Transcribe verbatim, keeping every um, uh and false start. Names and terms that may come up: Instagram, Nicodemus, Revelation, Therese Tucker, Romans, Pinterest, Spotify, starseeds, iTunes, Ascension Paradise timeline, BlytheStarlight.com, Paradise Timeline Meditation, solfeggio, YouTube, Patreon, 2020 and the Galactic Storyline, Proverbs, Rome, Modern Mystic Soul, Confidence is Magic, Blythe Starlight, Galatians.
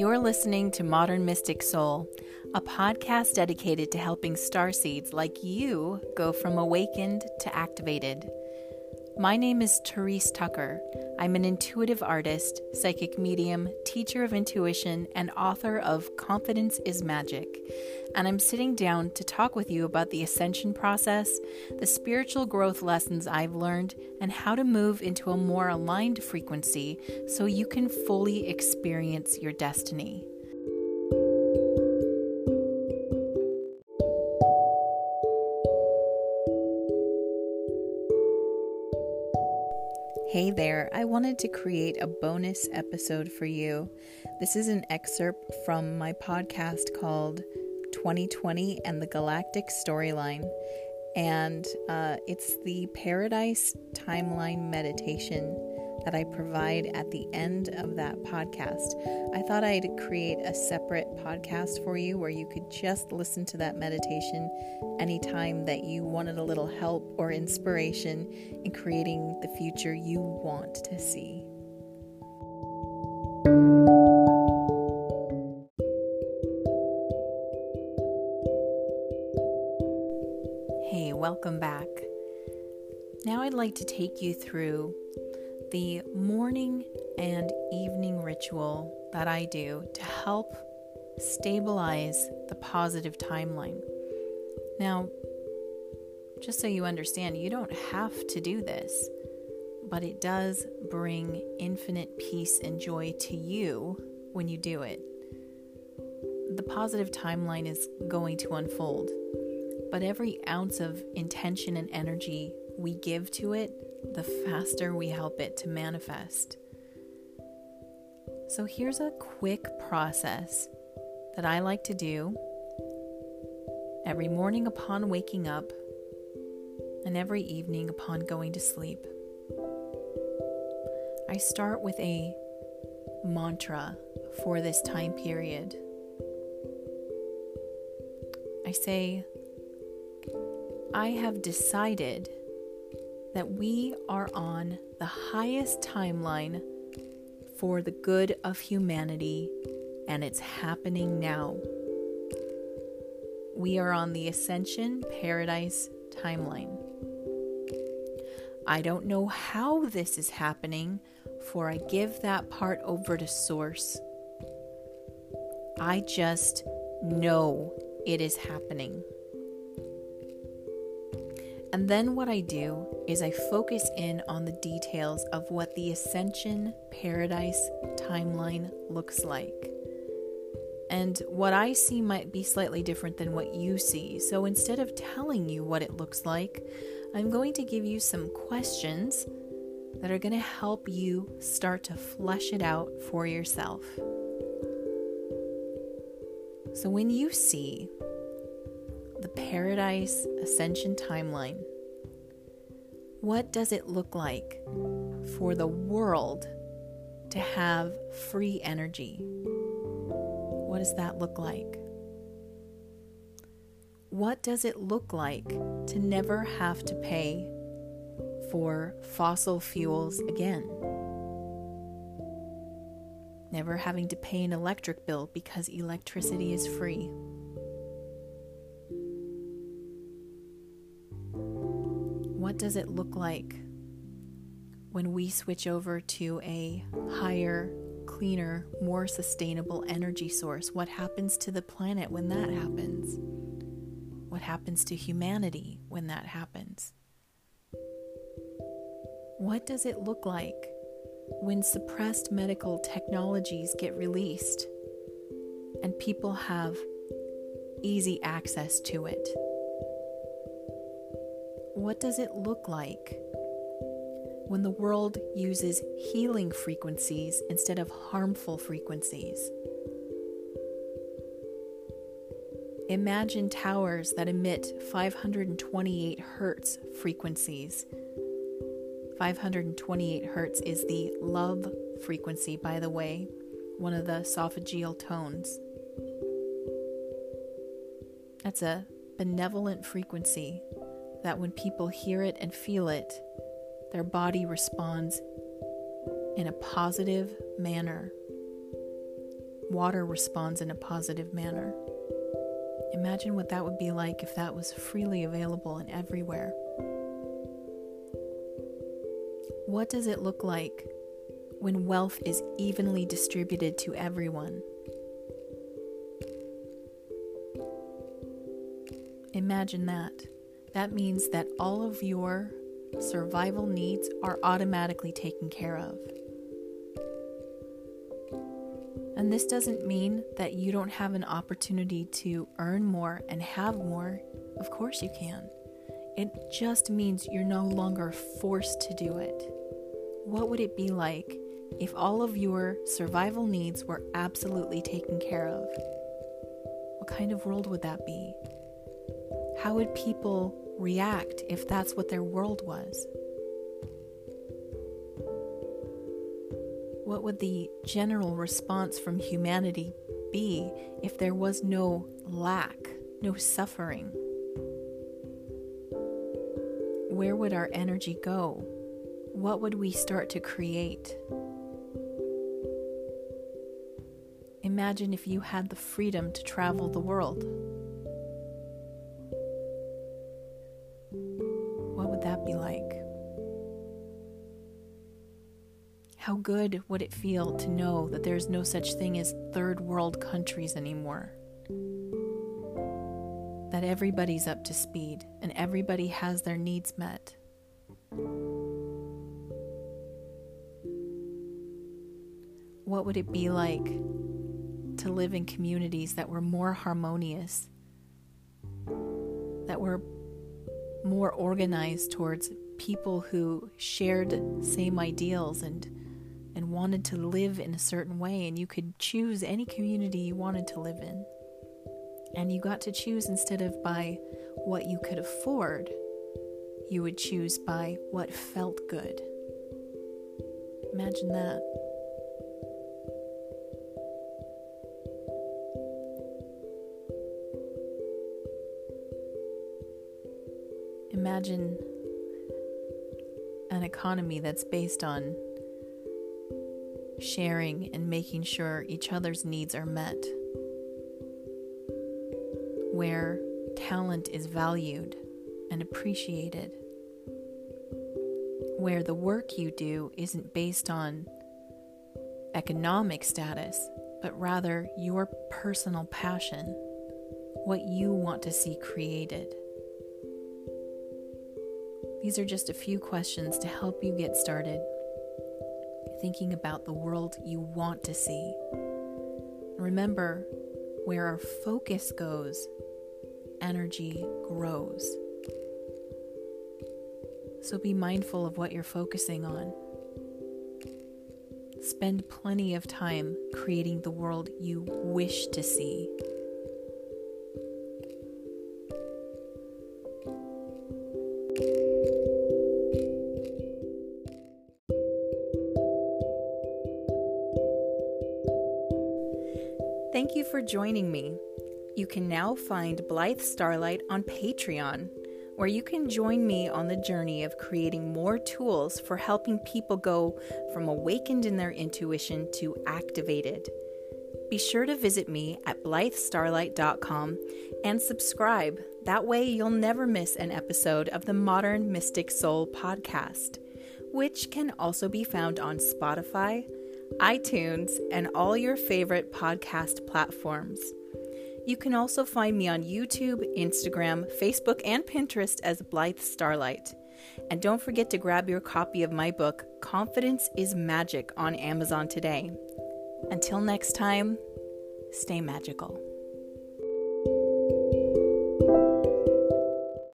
You're listening to Modern Mystic Soul, a podcast dedicated to helping starseeds like you go from awakened to activated. My name is Therese Tucker. I'm an intuitive artist, psychic medium, teacher of intuition, and author of Confidence is Magic. And I'm sitting down to talk with you about the ascension process, the spiritual growth lessons I've learned, and how to move into a more aligned frequency so you can fully experience your destiny. Hey there, I wanted to create a bonus episode for you. This is an excerpt from my podcast called twenty twenty and the Galactic Storyline, and uh, it's the Paradise Timeline Meditation that I provide at the end of that podcast. I thought I'd create a separate podcast for you where you could just listen to that meditation anytime that you wanted a little help or inspiration in creating the future you want to see. Hey, welcome back. Now I'd like to take you through the morning and evening ritual that I do to help stabilize the positive timeline. Now, just so you understand, you don't have to do this, but it does bring infinite peace and joy to you when you do it. The positive timeline is going to unfold, but every ounce of intention and energy we give to it, the faster we help it to manifest. So here's a quick process that I like to do every morning upon waking up and every evening upon going to sleep. I start with a mantra for this time period. I say, I have decided that we are on the highest timeline for the good of humanity, and it's happening now. We are on the Ascension Paradise timeline. I don't know how this is happening, for I give that part over to Source. I just know it is happening. And then what I do is I focus in on the details of what the Ascension Paradise timeline looks like. And what I see might be slightly different than what you see. So instead of telling you what it looks like, I'm going to give you some questions that are going to help you start to flesh it out for yourself. So when you see the Paradise Ascension timeline, what does it look like for the world to have free energy? What does that look like? What does it look like to never have to pay for fossil fuels again? Never having to pay an electric bill because electricity is free. What does it look like when we switch over to a higher, cleaner, more sustainable energy source? What happens to the planet when that happens? What happens to humanity when that happens? What does it look like when suppressed medical technologies get released and people have easy access to it? What does it look like when the world uses healing frequencies instead of harmful frequencies? Imagine towers that emit five hundred twenty-eight hertz frequencies. five hundred twenty-eight hertz is the love frequency, by the way, one of the solfeggio tones. That's a benevolent frequency that when people hear it and feel it, their body responds in a positive manner. water responds in a positive manner. Imagine what that would be like if that was freely available and everywhere. What does it look like when wealth is evenly distributed to everyone? Imagine that. That means that all of your survival needs are automatically taken care of. And this doesn't mean that you don't have an opportunity to earn more and have more. Of course you can. It just means you're no longer forced to do it. What would it be like if all of your survival needs were absolutely taken care of? What kind of world would that be? How would people react if that's what their world was? What would the general response from humanity be if there was no lack, no suffering? Where would our energy go? What would we start to create? Imagine if you had the freedom to travel the world. How good would it feel to know that there's no such thing as third world countries anymore? That everybody's up to speed and everybody has their needs met. What would it be like to live in communities that were more harmonious, that were more organized towards people who shared same ideals and and wanted to live in a certain way, and you could choose any community you wanted to live in. And you got to choose instead of by what you could afford, you would choose by what felt good. Imagine that. Imagine an economy that's based on sharing and making sure each other's needs are met, where talent is valued and appreciated, where the work you do isn't based on economic status, but rather your personal passion, what you want to see created. These are just a few questions to help you get started thinking about the world you want to see. Remember, where our focus goes, energy grows. So be mindful of what you're focusing on. Spend plenty of time creating the world you wish to see. Thank you for joining me. You can now find Blythe Starlight on Patreon, where you can join me on the journey of creating more tools for helping people go from awakened in their intuition to activated. Be sure to visit me at Blythe Starlight dot com and subscribe. That way you'll never miss an episode of the Modern Mystic Soul podcast, which can also be found on Spotify, iTunes, and all your favorite podcast platforms. You can also find me on YouTube, Instagram, Facebook, and Pinterest as Blythe Starlight. And don't forget to grab your copy of my book, Confidence is Magic, on Amazon today. Until next time, stay magical.